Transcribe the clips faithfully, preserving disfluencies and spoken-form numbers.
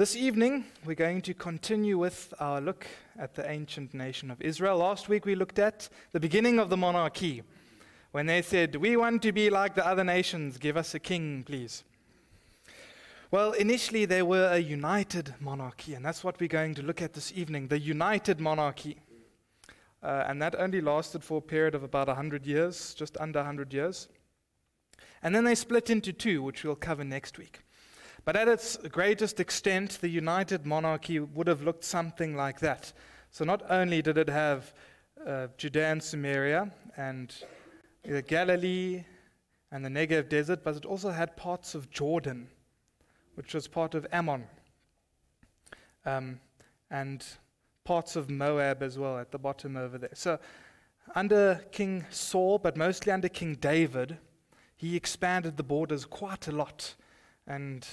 This evening, we're going to continue with our look at the ancient nation of Israel. Last week, we looked at the beginning of the monarchy, when they said, "We want to be like the other nations. Give us a king, please." Well, initially, they were a united monarchy, and that's what we're going to look at this evening, the United Monarchy. Uh, and that only lasted for a period of about one hundred years, just under one hundred years. And then they split into two, which we'll cover next week. But at its greatest extent, the United Monarchy would have looked something like that. So not only did it have uh, Judea and Samaria and the Galilee and the Negev Desert, but it also had parts of Jordan, which was part of Ammon, um, and parts of Moab as well at the bottom over there. So under King Saul, but mostly under King David, he expanded the borders quite a lot. And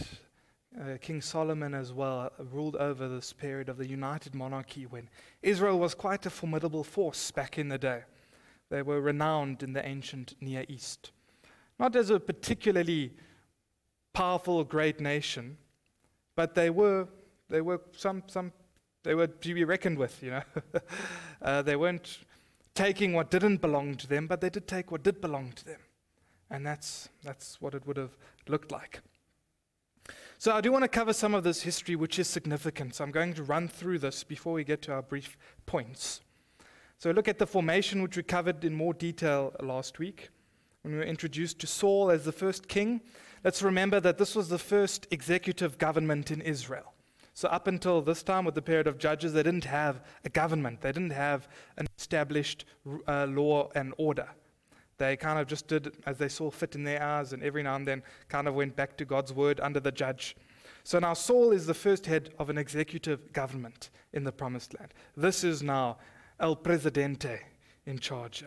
uh, King Solomon as well ruled over this period of the United Monarchy when Israel was quite a formidable force back in the day. They were renowned in the ancient Near East. Not as a particularly powerful great nation, but they were they were some some they were to be reckoned with, you know. uh, they weren't taking what didn't belong to them, but they did take what did belong to them. And that's that's what it would have looked like. So I do want to cover some of this history, which is significant. So I'm going to run through this before we get to our brief points. So look at the formation, which we covered in more detail last week, when we were introduced to Saul as the first king. Let's remember that this was the first executive government in Israel. So up until this time, with the period of judges, they didn't have a government. They didn't have an established uh, law and order. They kind of just did as they saw fit in their eyes, and every now and then kind of went back to God's word under the judge. So now Saul is the first head of an executive government in the Promised Land. This is now El Presidente in charge.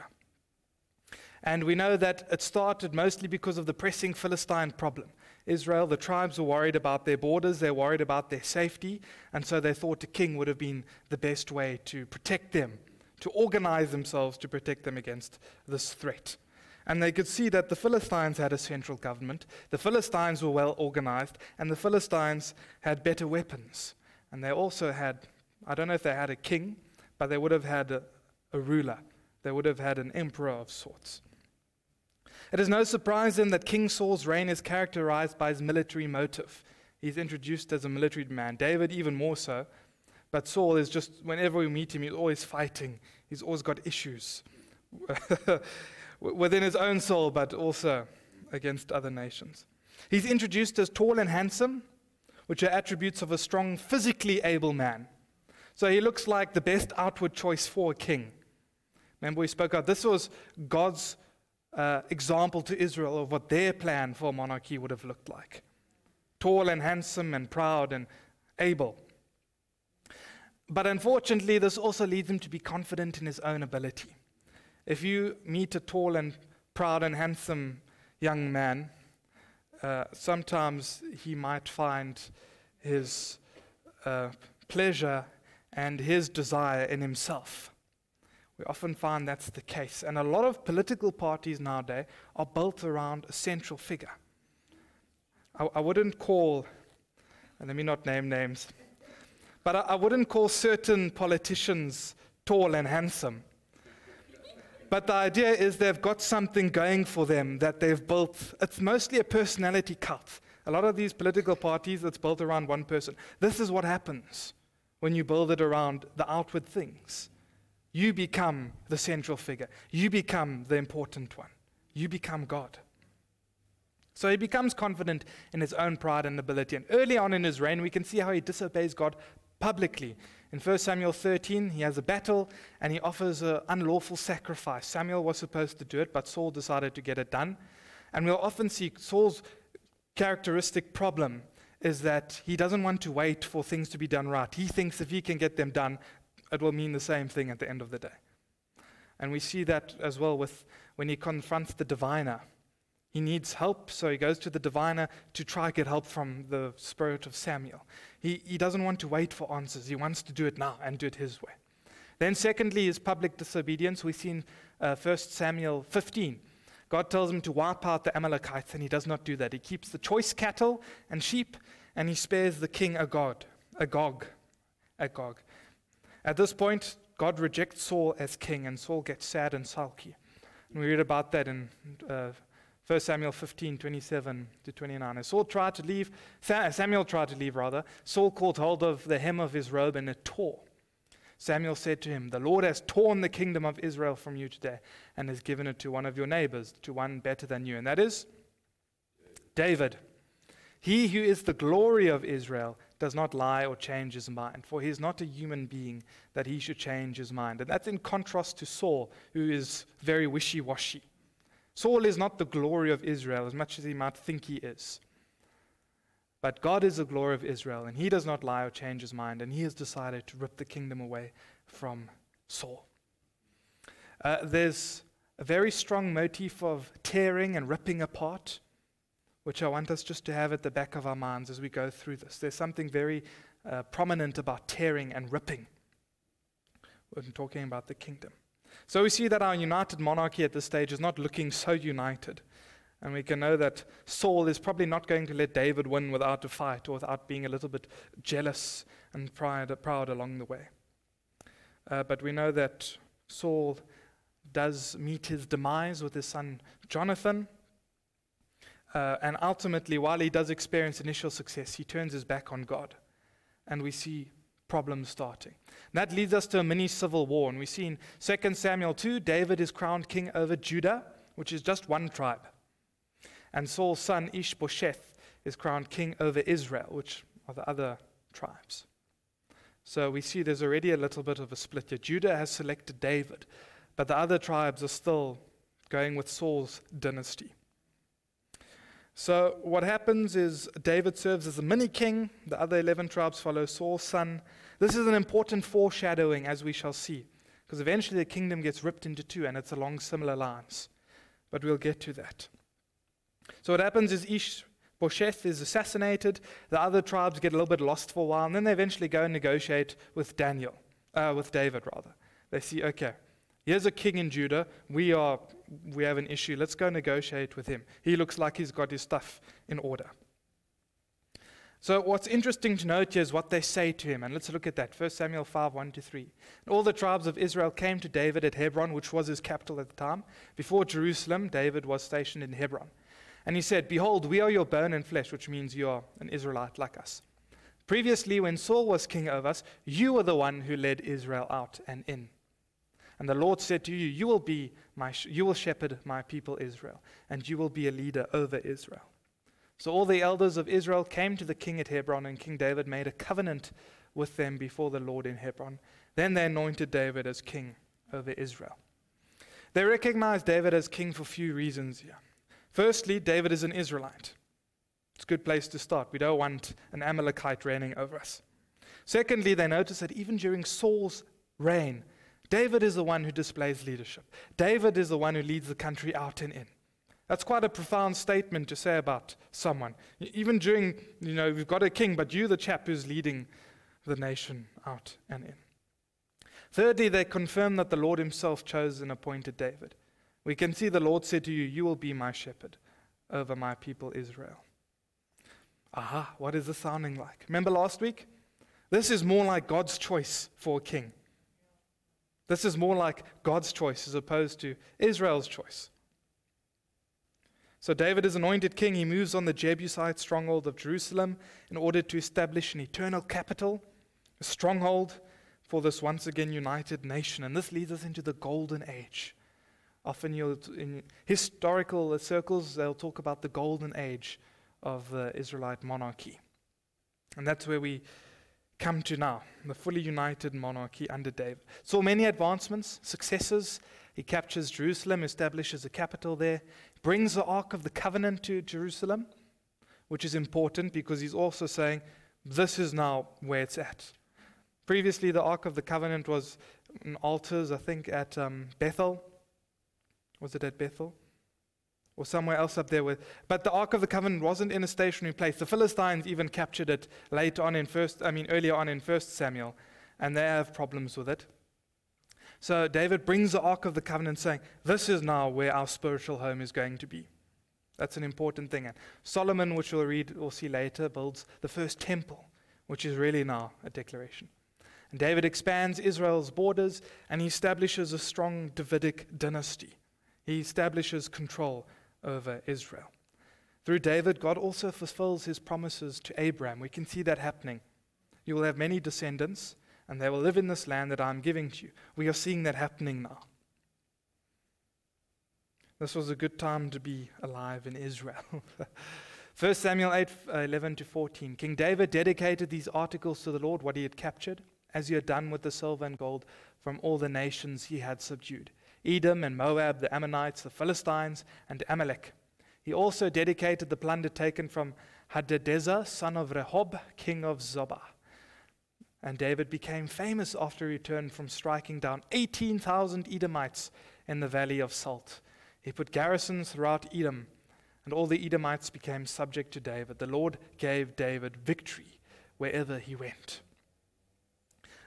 And we know that it started mostly because of the pressing Philistine problem. Israel, the tribes were worried about their borders, they were worried about their safety, and so they thought a king would have been the best way to protect them, to organize themselves to protect them against this threat. And they could see that the Philistines had a central government, the Philistines were well organized, and the Philistines had better weapons. And they also had, I don't know if they had a king, but they would have had a, a ruler. They would have had an emperor of sorts. It is no surprise then that King Saul's reign is characterized by his military motive. He's introduced as a military man, David even more so. But Saul is just, whenever we meet him, he's always fighting. He's always got issues within his own soul, but also against other nations. He's introduced as tall and handsome, which are attributes of a strong, physically able man. So he looks like the best outward choice for a king. Remember we spoke about this was God's uh, example to Israel of what their plan for monarchy would have looked like. Tall and handsome and proud and able. But unfortunately, this also leads him to be confident in his own ability. If you meet a tall and proud and handsome young man, uh, sometimes he might find his uh, pleasure and his desire in himself. We often find that's the case. And a lot of political parties nowadays are built around a central figure. I, I wouldn't call, and let me not name names, but I, I wouldn't call certain politicians tall and handsome. But the idea is they've got something going for them that they've built. It's mostly a personality cult. A lot of these political parties, it's built around one person. This is what happens when you build it around the outward things. You become the central figure. You become the important one. You become God. So he becomes confident in his own pride and ability. And early on in his reign, we can see how he disobeys God publicly. In First Samuel thirteen, he has a battle and he offers an unlawful sacrifice. Samuel was supposed to do it, but Saul decided to get it done. And we'll often see Saul's characteristic problem is that he doesn't want to wait for things to be done right. He thinks if he can get them done, it will mean the same thing at the end of the day. And we see that as well with when he confronts the diviner. He needs help, so he goes to the diviner to try to get help from the spirit of Samuel. He he doesn't want to wait for answers. He wants to do it now and do it his way. Then secondly, his public disobedience. We see in uh, First Samuel fifteen. God tells him to wipe out the Amalekites, and he does not do that. He keeps the choice cattle and sheep, and he spares the king Agag. Agag. Agag. At this point, God rejects Saul as king, and Saul gets sad and sulky. And we read about that in uh, First Samuel fifteen, twenty-seven to twenty-nine. As Saul tried to leave, Samuel tried to leave, rather, Saul caught hold of the hem of his robe and it tore. Samuel said to him, "The Lord has torn the kingdom of Israel from you today and has given it to one of your neighbors, to one better than you." And that is David. "He who is the glory of Israel does not lie or change his mind, for he is not a human being that he should change his mind." And that's in contrast to Saul, who is very wishy-washy. Saul is not the glory of Israel as much as he might think he is. But God is the glory of Israel, and he does not lie or change his mind, and he has decided to rip the kingdom away from Saul. Uh, there's a very strong motif of tearing and ripping apart, which I want us just to have at the back of our minds as we go through this. There's something very uh, prominent about tearing and ripping when talking about the kingdom. So we see that our united monarchy at this stage is not looking so united. And we can know that Saul is probably not going to let David win without a fight or without being a little bit jealous and proud, proud along the way. Uh, but we know that Saul does meet his demise with his son Jonathan. Uh, and ultimately, while he does experience initial success, he turns his back on God. And we see problems starting. And that leads us to a mini civil war. And we see in Second Samuel two, David is crowned king over Judah, which is just one tribe. And Saul's son Ish-bosheth is crowned king over Israel, which are the other tribes. So we see there's already a little bit of a split here. Judah has selected David, but the other tribes are still going with Saul's dynasty. So what happens is David serves as a mini-king. The other eleven tribes follow Saul's son. This is an important foreshadowing, as we shall see, because eventually the kingdom gets ripped into two, and it's along similar lines. But we'll get to that. So what happens is Ish-bosheth is assassinated. The other tribes get a little bit lost for a while, and then they eventually go and negotiate with Daniel, uh, with David, rather. They see, okay, here's a king in Judah. We are, we have an issue. Let's go negotiate with him. He looks like he's got his stuff in order. So what's interesting to note here is what they say to him. And let's look at that. First Samuel five, one to three. And all the tribes of Israel came to David at Hebron, which was his capital at the time. Before Jerusalem, David was stationed in Hebron. And he said, "Behold, we are your bone and flesh," which means you are an Israelite like us. "Previously, when Saul was king of us, you were the one who led Israel out and in. And the Lord said to you, you will be my, sh- you will shepherd my people Israel, and you will be a leader over Israel." So all the elders of Israel came to the king at Hebron, and King David made a covenant with them before the Lord in Hebron. Then they anointed David as king over Israel. They recognized David as king for a few reasons here. Firstly, David is an Israelite. It's a good place to start. We don't want an Amalekite reigning over us. Secondly, they notice that even during Saul's reign, David is the one who displays leadership. David is the one who leads the country out and in. That's quite a profound statement to say about someone. Even during, you know, we've got a king, but you, the chap who's leading the nation out and in. Thirdly, they confirm that the Lord himself chose and appointed David. We can see the Lord said to you, "You will be my shepherd over my people Israel." Aha, what is this sounding like? Remember last week? This is more like God's choice for a king. This is more like God's choice as opposed to Israel's choice. So David is anointed king. He moves on the Jebusite stronghold of Jerusalem in order to establish an eternal capital, a stronghold for this once again united nation. And this leads us into the golden age. Often you'll, in historical circles, they'll talk about the golden age of the Israelite monarchy. And that's where we come to now, the fully united monarchy under David. So many advancements, successes. He captures Jerusalem, establishes a capital there, brings the Ark of the Covenant to Jerusalem, which is important because he's also saying, this is now where it's at. Previously, the Ark of the Covenant was in altars, I think, at um, Bethel. Was it at Bethel? Or somewhere else up there. With, but the Ark of the Covenant wasn't in a stationary place. The Philistines even captured it later on in first, I mean earlier on in First Samuel, and they have problems with it. So David brings the Ark of the Covenant saying, this is now where our spiritual home is going to be. That's an important thing. And Solomon, which we'll read, we'll see later, builds the first temple, which is really now a declaration. And David expands Israel's borders and he establishes a strong Davidic dynasty. He establishes control over Israel. Through David, God also fulfills his promises to Abraham. We can see that happening. You will have many descendants, and they will live in this land that I am giving to you. We are seeing that happening now. This was a good time to be alive in Israel. First Samuel eight, eleven to fourteen. King David dedicated these articles to the Lord, what he had captured, as he had done with the silver and gold from all the nations he had subdued. Edom and Moab, the Ammonites, the Philistines, and Amalek. He also dedicated the plunder taken from Hadadezer, son of Rehob, king of Zobah. And David became famous after he returned from striking down eighteen thousand Edomites in the Valley of Salt. He put garrisons throughout Edom, and all the Edomites became subject to David. The Lord gave David victory wherever he went.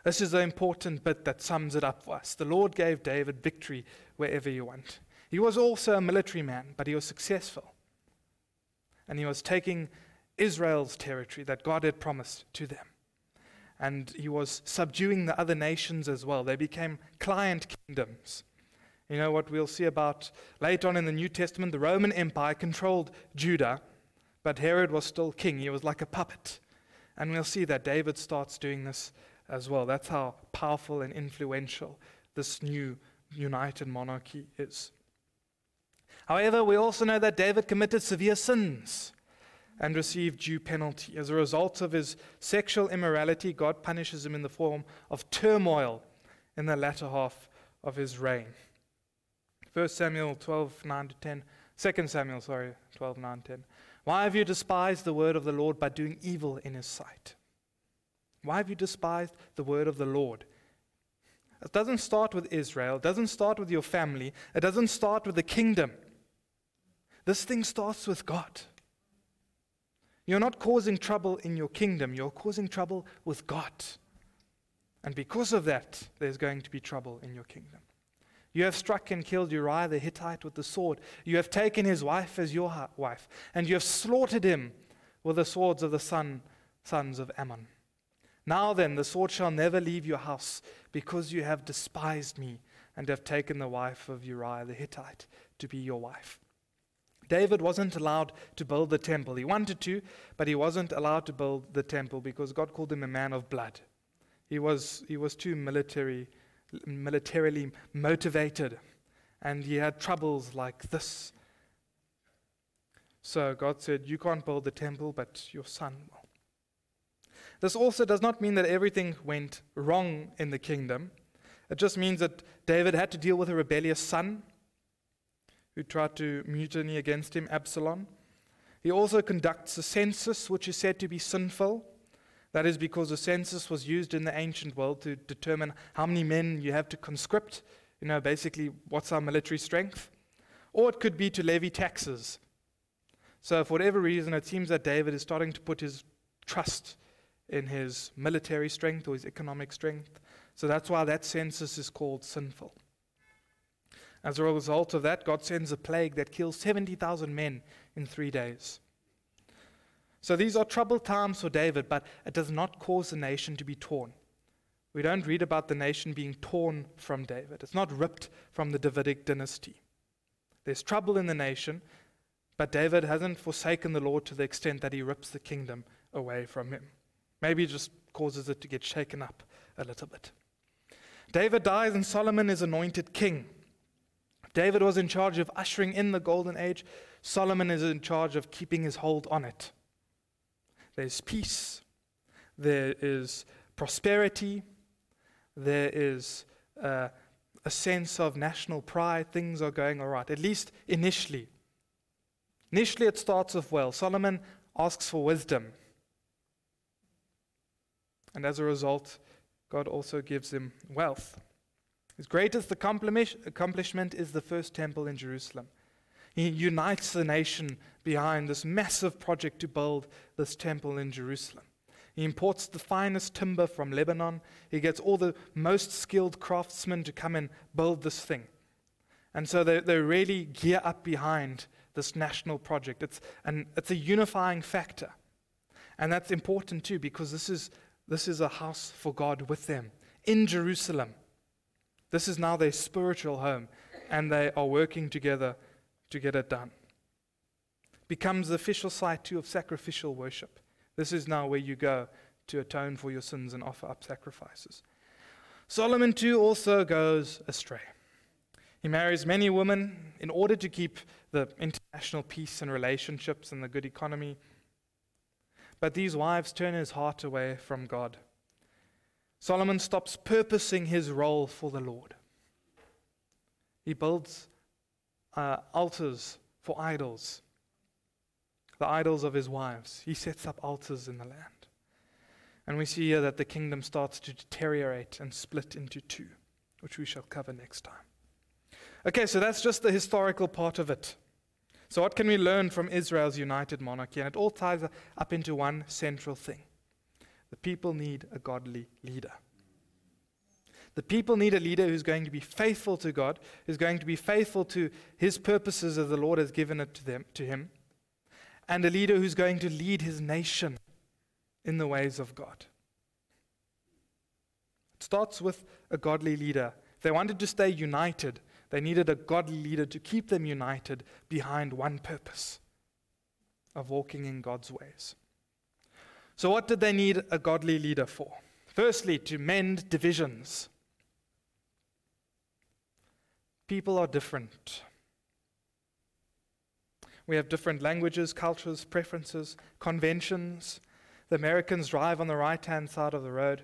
This is the important bit that sums it up for us. The Lord gave David victory wherever he went. He was also a military man, but he was successful. And he was taking Israel's territory that God had promised to them. And he was subduing the other nations as well. They became client kingdoms. You know what we'll see about later on in the New Testament, the Roman Empire controlled Judah, but Herod was still king. He was like a puppet. And we'll see that David starts doing this as well. That's how powerful and influential this new United Monarchy is. However, we also know that David committed severe sins and received due penalty. As a result of his sexual immorality, God punishes him in the form of turmoil in the latter half of his reign. First Samuel twelve, nine to ten. Second Samuel, sorry, twelve, nine, ten. Why have you despised the word of the Lord by doing evil in his sight? Why have you despised the word of the Lord? It doesn't start with Israel. It doesn't start with your family. It doesn't start with the kingdom. This thing starts with God. You're not causing trouble in your kingdom. You're causing trouble with God. And because of that, there's going to be trouble in your kingdom. You have struck and killed Uriah the Hittite with the sword. You have taken his wife as your wife. And you have slaughtered him with the swords of the son, sons of Ammon. Now then, the sword shall never leave your house, because you have despised me and have taken the wife of Uriah the Hittite to be your wife. David wasn't allowed to build the temple. He wanted to, but he wasn't allowed to build the temple because God called him a man of blood. He was he was too military, militarily motivated, and he had troubles like this. So God said, you can't build the temple, but your son will. This also does not mean that everything went wrong in the kingdom. It just means that David had to deal with a rebellious son who tried to mutiny against him, Absalom. He also conducts a census, which is said to be sinful. That is because a census was used in the ancient world to determine how many men you have to conscript, you know, basically what's our military strength. Or it could be to levy taxes. So for whatever reason, it seems that David is starting to put his trust in his military strength or his economic strength. So that's why that census is called sinful. As a result of that, God sends a plague that kills seventy thousand men in three days. So these are troubled times for David, but it does not cause the nation to be torn. We don't read about the nation being torn from David. It's not ripped from the Davidic dynasty. There's trouble in the nation, but David hasn't forsaken the Lord to the extent that he rips the kingdom away from him. Maybe it just causes it to get shaken up a little bit. David dies and Solomon is anointed king. David was in charge of ushering in the golden age. Solomon is in charge of keeping his hold on it. There's peace. There is prosperity. There is uh, a sense of national pride. Things are going all right, at least initially. Initially it starts off well. Solomon asks for wisdom. And as a result, God also gives him wealth. His greatest accomplishment is the first temple in Jerusalem. He unites the nation behind this massive project to build this temple in Jerusalem. He imports the finest timber from Lebanon. He gets all the most skilled craftsmen to come and build this thing. And so they, they really gear up behind this national project. It's, an, it's a unifying factor. And that's important too, because this is this is a house for God with them in Jerusalem. This is now their spiritual home, and they are working together to get it done. Becomes the official site too of sacrificial worship. This is now where you go to atone for your sins and offer up sacrifices. Solomon too also goes astray. He marries many women in order to keep the international peace and relationships and the good economy. But these wives turn his heart away from God. Solomon stops purposing his role for the Lord. He builds uh, altars for idols, the idols of his wives. He sets up altars in the land. And we see here that the kingdom starts to deteriorate and split into two, which we shall cover next time. Okay, so that's just the historical part of it. So what can we learn from Israel's united monarchy? And it all ties up into one central thing. The people need a godly leader. The people need a leader who's going to be faithful to God, who's going to be faithful to his purposes as the Lord has given it to them, to him, and a leader who's going to lead his nation in the ways of God. It starts with a godly leader. If they wanted to stay united, they needed a godly leader to keep them united behind one purpose of walking in God's ways. So what did they need a godly leader for? Firstly, to mend divisions. People are different. We have different languages, cultures, preferences, conventions. The Americans drive on the right-hand side of the road.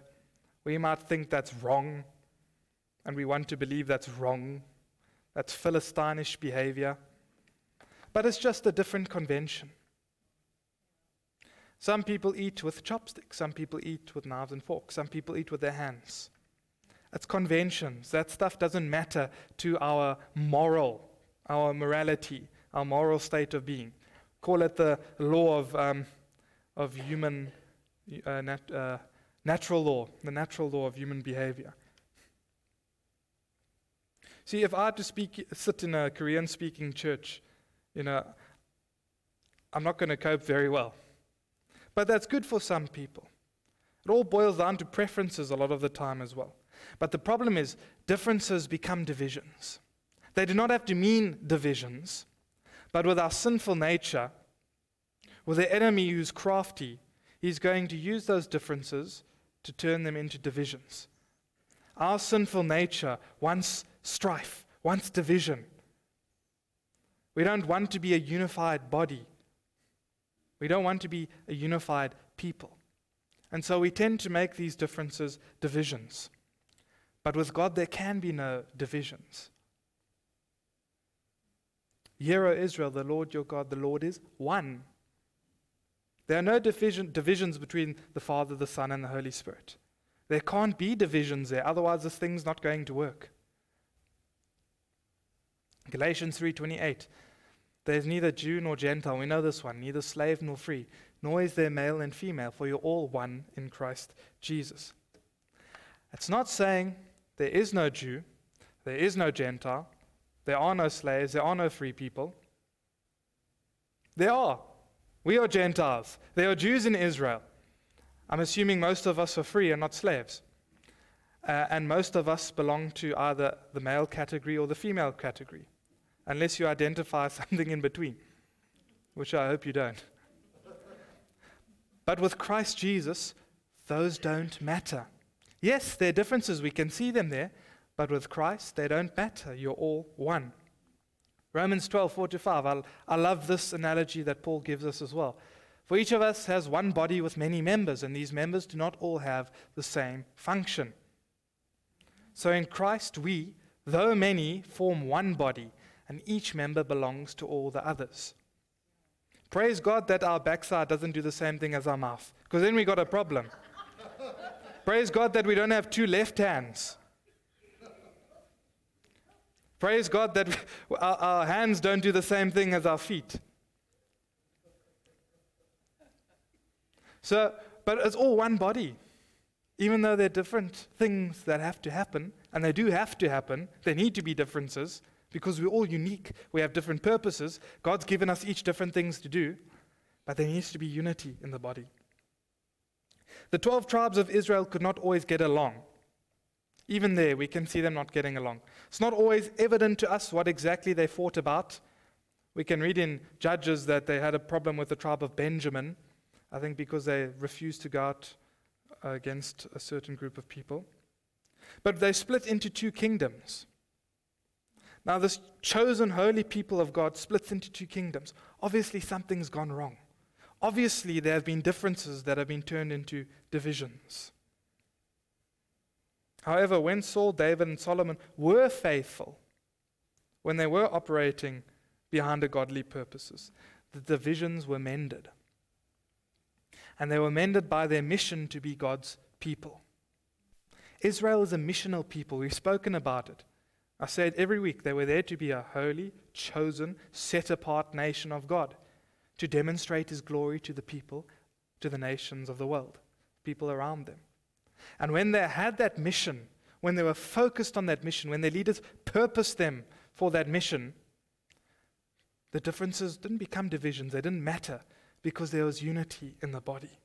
We might think that's wrong, and we want to believe that's wrong. That's Philistinish behavior. But it's just a different convention. Some people eat with chopsticks. Some people eat with knives and forks. Some people eat with their hands. It's conventions. That stuff doesn't matter to our moral, our morality, our moral state of being. Call it the law of um, of human, uh, nat- uh, natural law, the natural law of human behavior. See, if I had to speak, sit in a Korean-speaking church, you know, I'm not going to cope very well. But that's good for some people. It all boils down to preferences a lot of the time as well. But the problem is differences become divisions. They do not have to mean divisions, but with our sinful nature, with the enemy who's crafty, he's going to use those differences to turn them into divisions. Our sinful nature wants strife, wants division. We don't want to be a unified body. We don't want to be a unified people. And so we tend to make these differences divisions. But with God, there can be no divisions. Hear, O Israel, the Lord your God, the Lord is one. There are no division, divisions between the Father, the Son, and the Holy Spirit. There can't be divisions there, otherwise this thing's not going to work. Galatians three twenty-eight, there's neither Jew nor Gentile, we know this one, neither slave nor free, nor is there male and female, for you're all one in Christ Jesus. It's not saying there is no Jew, there is no Gentile, there are no slaves, there are no free people. There are. We are Gentiles. There are Jews in Israel. I'm assuming most of us are free and not slaves. Uh, and most of us belong to either the male category or the female category, unless you identify something in between, which I hope you don't. But with Christ Jesus, those don't matter. Yes, there are differences. We can see them there. But with Christ, they don't matter. You're all one. Romans twelve, four to five. I, I love this analogy that Paul gives us as well. For each of us has one body with many members, and these members do not all have the same function. So in Christ we, though many, form one body, and each member belongs to all the others. Praise God that our backside doesn't do the same thing as our mouth, because then we got a problem. Praise God that we don't have two left hands. Praise God that we, our, our hands don't do the same thing as our feet. So, but it's all one body. Even though there are different things that have to happen, and they do have to happen, there need to be differences, because we're all unique. We have different purposes. God's given us each different things to do, but there needs to be unity in the body. The twelve tribes of Israel could not always get along. Even there, we can see them not getting along. It's not always evident to us what exactly they fought about. We can read in Judges that they had a problem with the tribe of Benjamin, I think because they refused to go out against a certain group of people. But they split into two kingdoms. Now, this chosen holy people of God splits into two kingdoms. Obviously, something's gone wrong. Obviously, there have been differences that have been turned into divisions. However, when Saul, David, and Solomon were faithful, when they were operating behind a godly purposes, the divisions were mended. And they were mended by their mission to be God's people. Israel is a missional people. We've spoken about it. I said every week they were there to be a holy, chosen, set-apart nation of God, to demonstrate His glory to the people, to the nations of the world, people around them. And when they had that mission, when they were focused on that mission, when their leaders purposed them for that mission, the differences didn't become divisions. They didn't matter because there was unity in the body.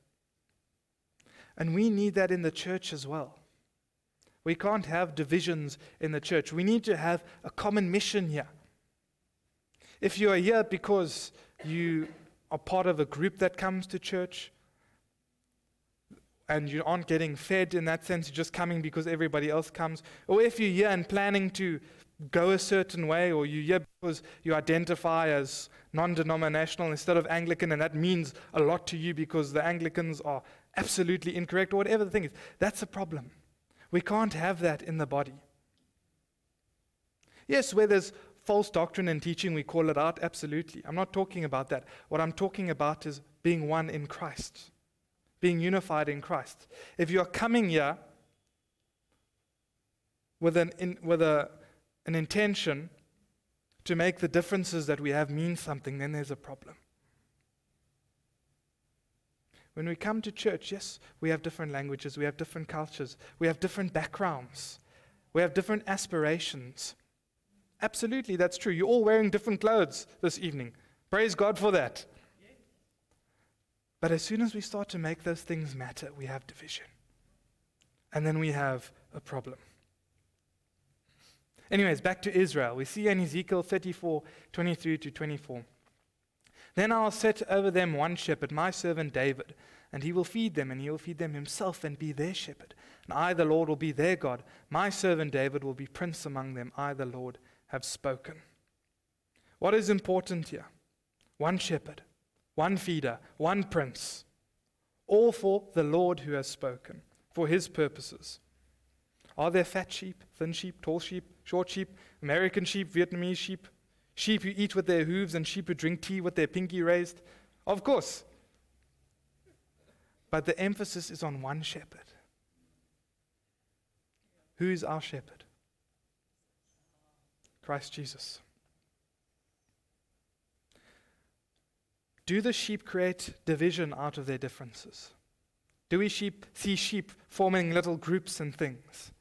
And we need that in the church as well. We can't have divisions in the church. We need to have a common mission here. If you are here because you are part of a group that comes to church and you aren't getting fed in that sense, you're just coming because everybody else comes, or if you're here and planning to go a certain way, or you're here because you identify as non-denominational instead of Anglican, and that means a lot to you because the Anglicans are absolutely incorrect, or whatever the thing is, that's a problem. We can't have that in the body. Yes, where there's false doctrine and teaching, we call it out, absolutely. I'm not talking about that. What I'm talking about is being one in Christ, being unified in Christ. If you're coming here with an in, with a, an intention to make the differences that we have mean something, then there's a problem. When we come to church, yes, we have different languages, we have different cultures, we have different backgrounds, we have different aspirations. Absolutely, that's true. You're all wearing different clothes this evening. Praise God for that. But as soon as we start to make those things matter, we have division. And then we have a problem. Anyways, back to Israel. We see in Ezekiel thirty-four, twenty-three to twenty-four. Then I'll set over them one shepherd, my servant David, and he will feed them, and he will feed them himself and be their shepherd. And I, the Lord, will be their God. My servant David will be prince among them. I, the Lord, have spoken. What is important here? One shepherd, one feeder, one prince. All for the Lord who has spoken, for his purposes. Are there fat sheep, thin sheep, tall sheep, short sheep, American sheep, Vietnamese sheep? Sheep who eat with their hooves and sheep who drink tea with their pinky raised? Of course. But the emphasis is on one shepherd. Who is our shepherd? Christ Jesus. Do the sheep create division out of their differences? Do we sheep see sheep forming little groups and things?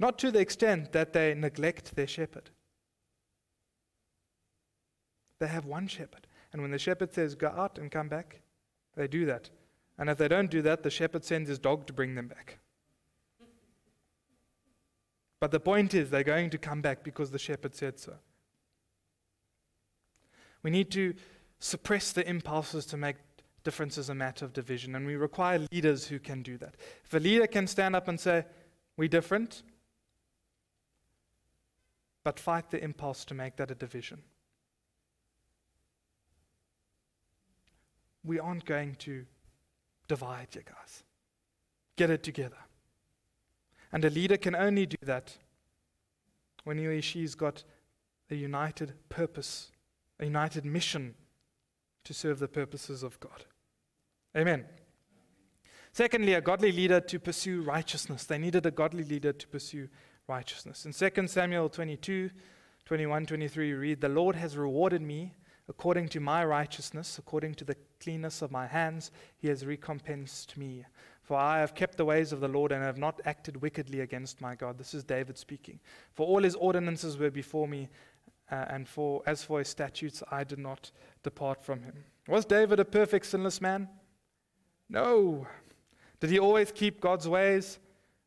Not to the extent that they neglect their shepherd. They have one shepherd. And when the shepherd says, go out and come back, they do that. And if they don't do that, the shepherd sends his dog to bring them back. But the point is, they're going to come back because the shepherd said so. We need to suppress the impulses to make differences a matter of division. And we require leaders who can do that. If a leader can stand up and say, we're different, but fight the impulse to make that a division. We aren't going to divide you guys. Get it together. And a leader can only do that when he or she's got a united purpose, a united mission to serve the purposes of God. Amen. Secondly, a godly leader to pursue righteousness. They needed a godly leader to pursue righteousness. In Second Samuel twenty-two, twenty-one, twenty-three, you read, the Lord has rewarded me according to my righteousness, according to the cleanness of my hands, he has recompensed me. For I have kept the ways of the Lord and have not acted wickedly against my God. This is David speaking. For all his ordinances were before me, uh, and for as for his statutes, I did not depart from him. Was David a perfect, sinless man? No. Did he always keep God's ways?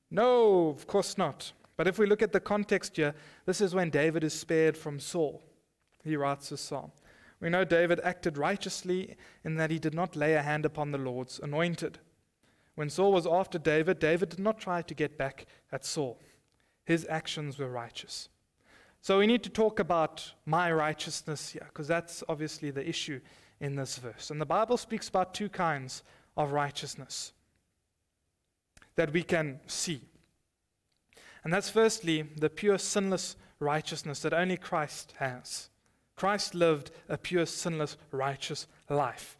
No, of course not. But if we look at the context here, this is when David is spared from Saul. He writes this psalm. We know David acted righteously in that he did not lay a hand upon the Lord's anointed. When Saul was after David, David did not try to get back at Saul. His actions were righteous. So we need to talk about my righteousness here, because that's obviously the issue in this verse. And the Bible speaks about two kinds of righteousness that we can see. And that's firstly the pure sinless righteousness that only Christ has. Christ lived a pure sinless righteous life.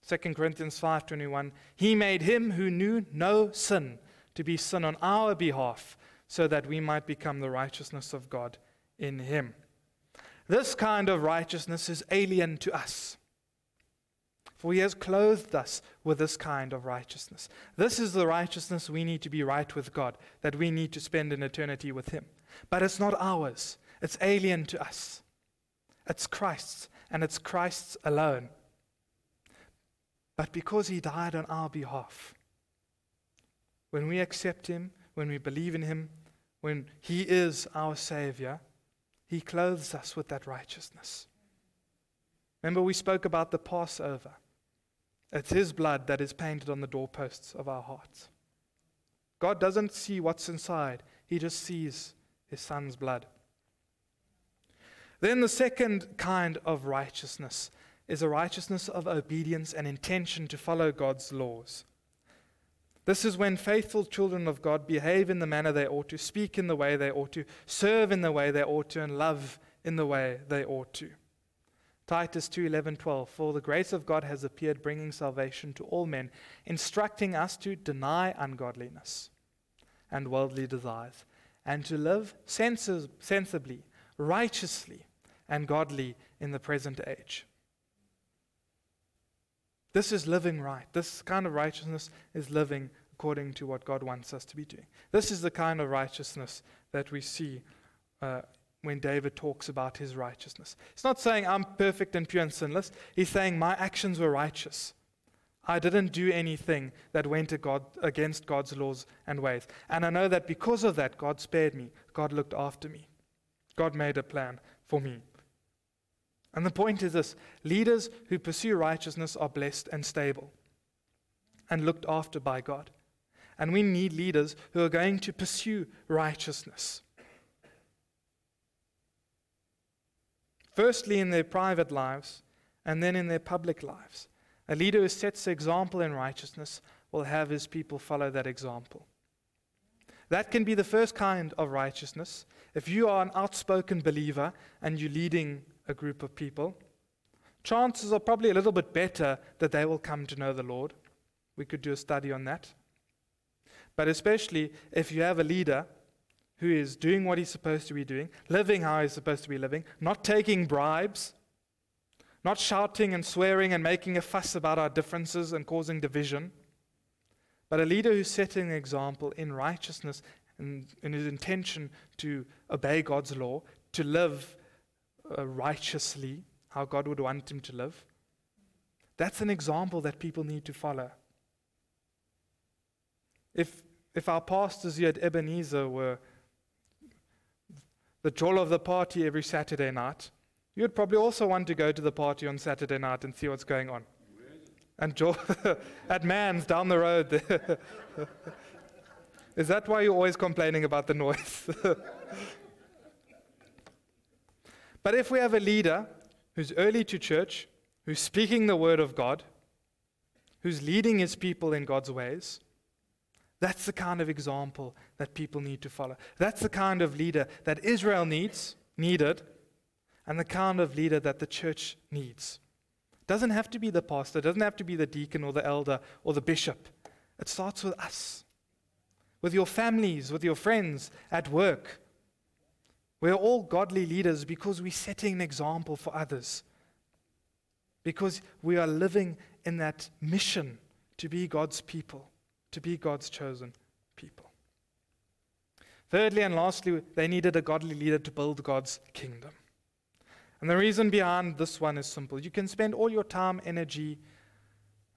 Second Corinthians five twenty-one, he made him who knew no sin to be sin on our behalf so that we might become the righteousness of God in him. This kind of righteousness is alien to us. For he has clothed us with this kind of righteousness. This is the righteousness we need to be right with God, that we need to spend an eternity with him. But it's not ours. It's alien to us. It's Christ's, and it's Christ's alone. But because he died on our behalf, when we accept him, when we believe in him, when he is our Savior, he clothes us with that righteousness. Remember, we spoke about the Passover. It's his blood that is painted on the doorposts of our hearts. God doesn't see what's inside. He just sees his son's blood. Then the second kind of righteousness is a righteousness of obedience and intention to follow God's laws. This is when faithful children of God behave in the manner they ought to, speak in the way they ought to, serve in the way they ought to, and love in the way they ought to. Titus two eleven twelve, for the grace of God has appeared, bringing salvation to all men, instructing us to deny ungodliness and worldly desires, and to live sens- sensibly, righteously, and godly in the present age. This is living right. This kind of righteousness is living according to what God wants us to be doing. This is the kind of righteousness that we see uh, when David talks about his righteousness. It's not saying I'm perfect and pure and sinless. He's saying my actions were righteous. I didn't do anything that went God, against God's laws and ways. And I know that because of that, God spared me. God looked after me. God made a plan for me. And the point is this: leaders who pursue righteousness are blessed and stable and looked after by God. And we need leaders who are going to pursue righteousness. Firstly, in their private lives, and then in their public lives. A leader who sets the example in righteousness will have his people follow that example. That can be the first kind of righteousness. If you are an outspoken believer and you're leading a group of people, chances are probably a little bit better that they will come to know the Lord. We could do a study on that. But especially if you have a leader who is doing what he's supposed to be doing, living how he's supposed to be living, not taking bribes, not shouting and swearing and making a fuss about our differences and causing division, but a leader who's setting an example in righteousness and in his intention to obey God's law, to live uh, righteously, how God would want him to live. That's an example that people need to follow. If, if our pastors here at Ebenezer were the joll of the party every Saturday night, you'd probably also want to go to the party on Saturday night and see what's going on. And jo- at Man's down the road. Is that why you're always complaining about the noise? But if we have a leader who's early to church, who's speaking the word of God, who's leading his people in God's ways, that's the kind of example that people need to follow. That's the kind of leader that Israel needs, needed, and the kind of leader that the church needs. It doesn't have to be the pastor, it doesn't have to be the deacon or the elder or the bishop. It starts with us, with your families, with your friends, at work. We're all godly leaders because we're setting an example for others, because we are living in that mission to be God's people, to be God's chosen people. Thirdly and lastly, they needed a godly leader to build God's kingdom. And the reason behind this one is simple. You can spend all your time, energy,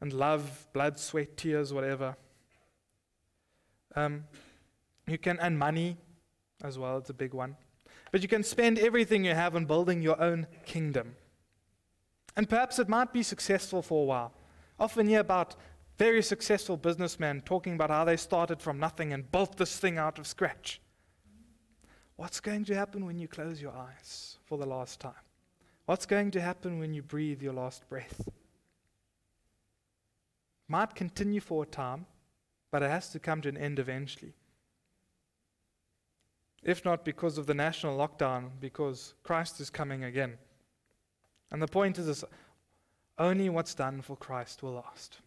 and love, blood, sweat, tears, whatever. Um, you can earn money as well. It's a big one. But you can spend everything you have on building your own kingdom. And perhaps it might be successful for a while. I often hear about very successful businessmen talking about how they started from nothing and built this thing out of scratch. What's going to happen when you close your eyes for the last time? What's going to happen when you breathe your last breath? Might continue for a time, but it has to come to an end eventually. If not because of the national lockdown, because Christ is coming again. And the point is this, only what's done for Christ will last.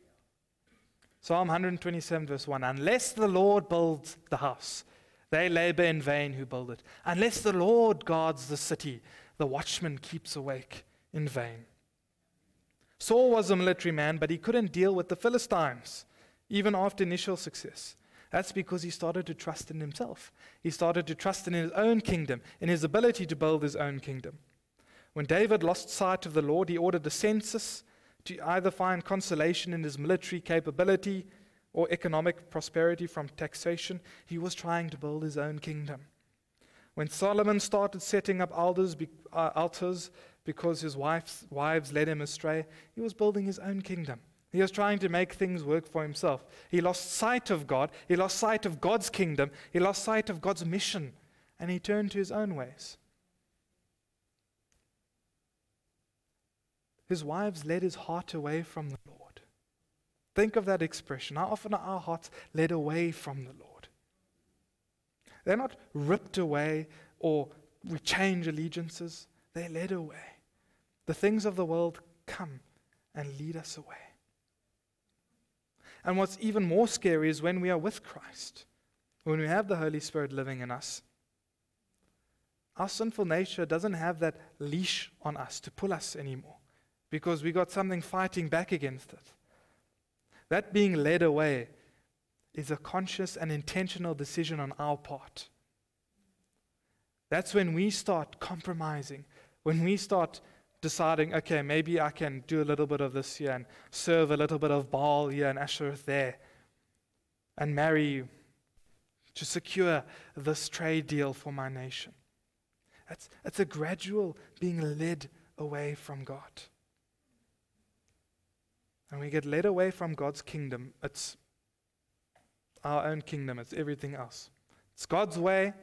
Psalm one twenty-seven verse one, unless the Lord builds the house, they labor in vain who build it. Unless the Lord guards the city, the watchman keeps awake in vain. Saul was a military man, but he couldn't deal with the Philistines, even after initial success. That's because he started to trust in himself. He started to trust in his own kingdom, in his ability to build his own kingdom. When David lost sight of the Lord, he ordered a census to either find consolation in his military capability or economic prosperity from taxation. He was trying to build his own kingdom. When Solomon started setting up altars, uh, altars because his wife's, wives led him astray, he was building his own kingdom. He was trying to make things work for himself. He lost sight of God. He lost sight of God's kingdom. He lost sight of God's mission. And he turned to his own ways. His wives led his heart away from the Lord. Think of that expression. How often are our hearts led away from the Lord? They're not ripped away or we change allegiances. They're led away. The things of the world come and lead us away. And what's even more scary is when we are with Christ, when we have the Holy Spirit living in us, our sinful nature doesn't have that leash on us to pull us anymore because we got something fighting back against it. That being led away is a conscious and intentional decision on our part. That's when we start compromising, when we start deciding, okay, maybe I can do a little bit of this here and serve a little bit of Baal here and Ashereth there and marry to secure this trade deal for my nation. That's, that's a gradual being led away from God. And we get led away from God's kingdom. It's our own kingdom. It's everything else. It's God's way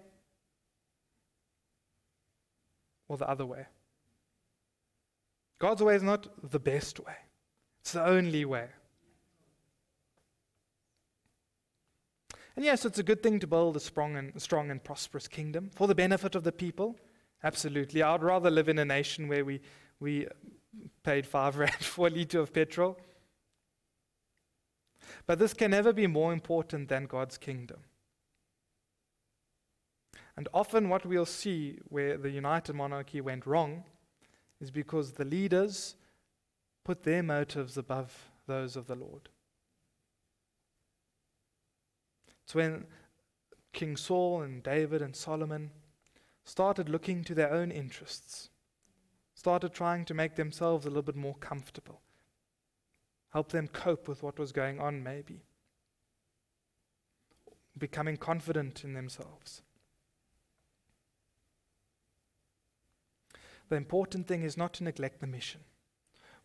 or the other way. God's way is not the best way. It's the only way. And yes, it's a good thing to build a strong and, strong and prosperous kingdom for the benefit of the people. Absolutely. I'd rather live in a nation where we, we paid five rand for a litre of petrol. But this can never be more important than God's kingdom. And often what we'll see where the United Monarchy went wrong is because the leaders put their motives above those of the Lord. It's when King Saul and David and Solomon started looking to their own interests, started trying to make themselves a little bit more comfortable, help them cope with what was going on maybe, becoming confident in themselves. The important thing is not to neglect the mission.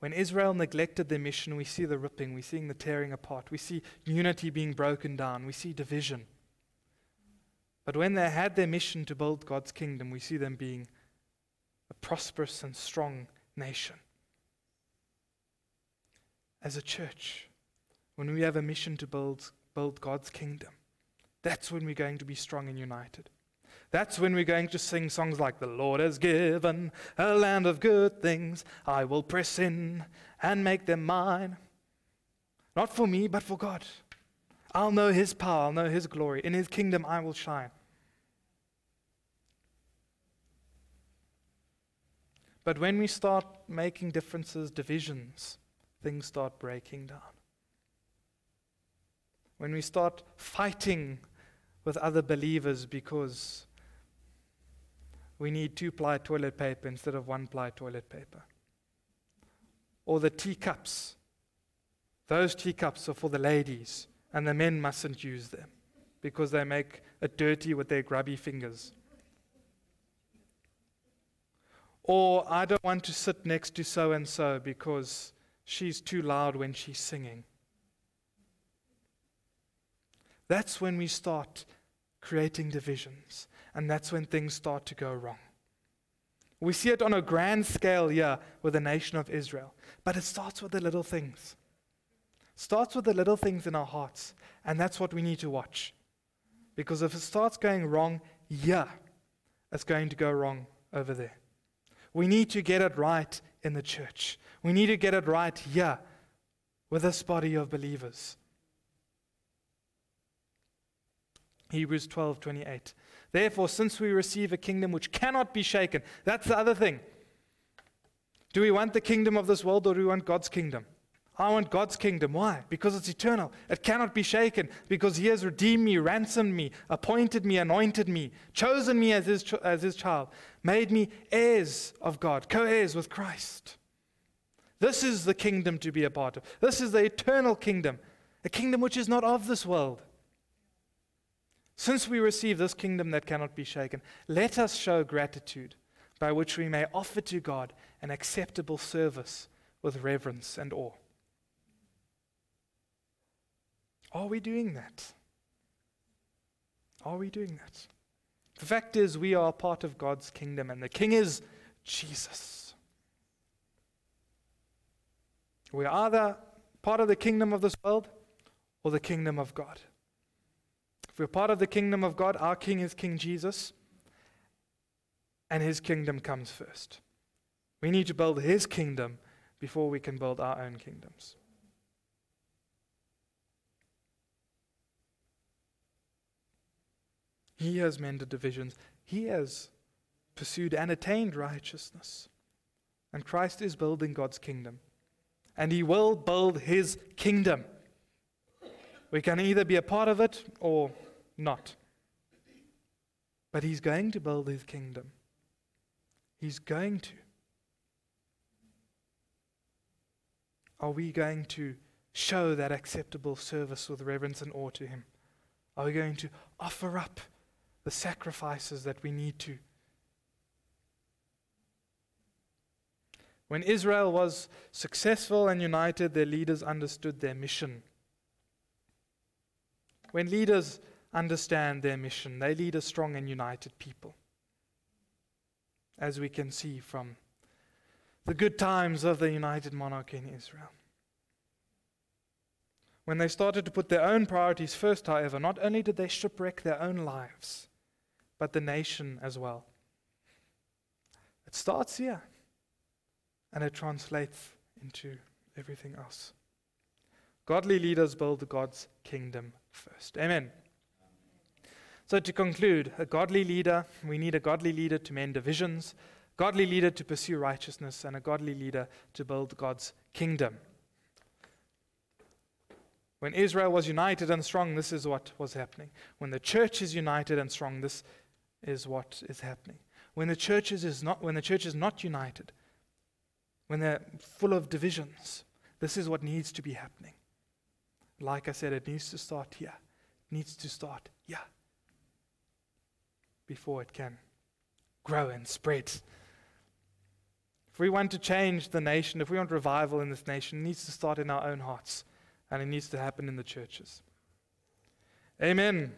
When Israel neglected their mission, we see the ripping, we see the tearing apart, we see unity being broken down, we see division. But when they had their mission to build God's kingdom, we see them being a prosperous and strong nation. As a church, when we have a mission to build, build God's kingdom, that's when we're going to be strong and united. That's when we're going to sing songs like, the Lord has given a land of good things. I will press in and make them mine. Not for me, but for God. I'll know his power. I'll know his glory. In his kingdom, I will shine. But when we start making differences, divisions, things start breaking down. When we start fighting with other believers because we need two-ply toilet paper instead of one-ply toilet paper. Or the teacups. Those teacups are for the ladies, and the men mustn't use them because they make it dirty with their grubby fingers. Or I don't want to sit next to so-and-so because she's too loud when she's singing. That's when we start creating divisions, and that's when things start to go wrong. We see it on a grand scale here with the nation of Israel, but it starts with the little things. It starts with the little things in our hearts, and that's what we need to watch. Because if it starts going wrong here, it's going to go wrong over there. We need to get it right in the church. We need to get it right here with this body of believers. Hebrews twelve twenty-eight. Therefore, since we receive a kingdom which cannot be shaken, that's the other thing. Do we want the kingdom of this world or do we want God's kingdom? I want God's kingdom. Why? Because it's eternal. It cannot be shaken because He has redeemed me, ransomed me, appointed me, anointed me, chosen me as His, as his child, made me heirs of God, co-heirs with Christ. This is the kingdom to be a part of. This is the eternal kingdom, a kingdom which is not of this world. Since we receive this kingdom that cannot be shaken, let us show gratitude by which we may offer to God an acceptable service with reverence and awe. Are we doing that? Are we doing that? The fact is, we are part of God's kingdom, and the King is Jesus. We are either part of the kingdom of this world or the kingdom of God. If we're part of the kingdom of God, our King is King Jesus, and His kingdom comes first. We need to build His kingdom before we can build our own kingdoms. He has mended divisions. He has pursued and attained righteousness. And Christ is building God's kingdom. And He will build His kingdom. We can either be a part of it or not. But He's going to build His kingdom. He's going to. Are we going to show that acceptable service with reverence and awe to Him? Are we going to offer up the sacrifices that we need to? When Israel was successful and united, their leaders understood their mission. When leaders understand their mission, they lead a strong and united people. As we can see from the good times of the United Monarchy in Israel. When they started to put their own priorities first, however, not only did they shipwreck their own lives, but the nation as well. It starts here, and it translates into everything else. Godly leaders build God's kingdom first. Amen. So to conclude, a godly leader, we need a godly leader to mend divisions, a godly leader to pursue righteousness, and a godly leader to build God's kingdom. When Israel was united and strong, this is what was happening. When the church is united and strong, this is what is happening. When the church is not, when the church is not united, when they're full of divisions, this is what needs to be happening. Like I said, it needs to start here. It needs to start here before it can grow and spread. If we want to change the nation, if we want revival in this nation, it needs to start in our own hearts, and it needs to happen in the churches. Amen.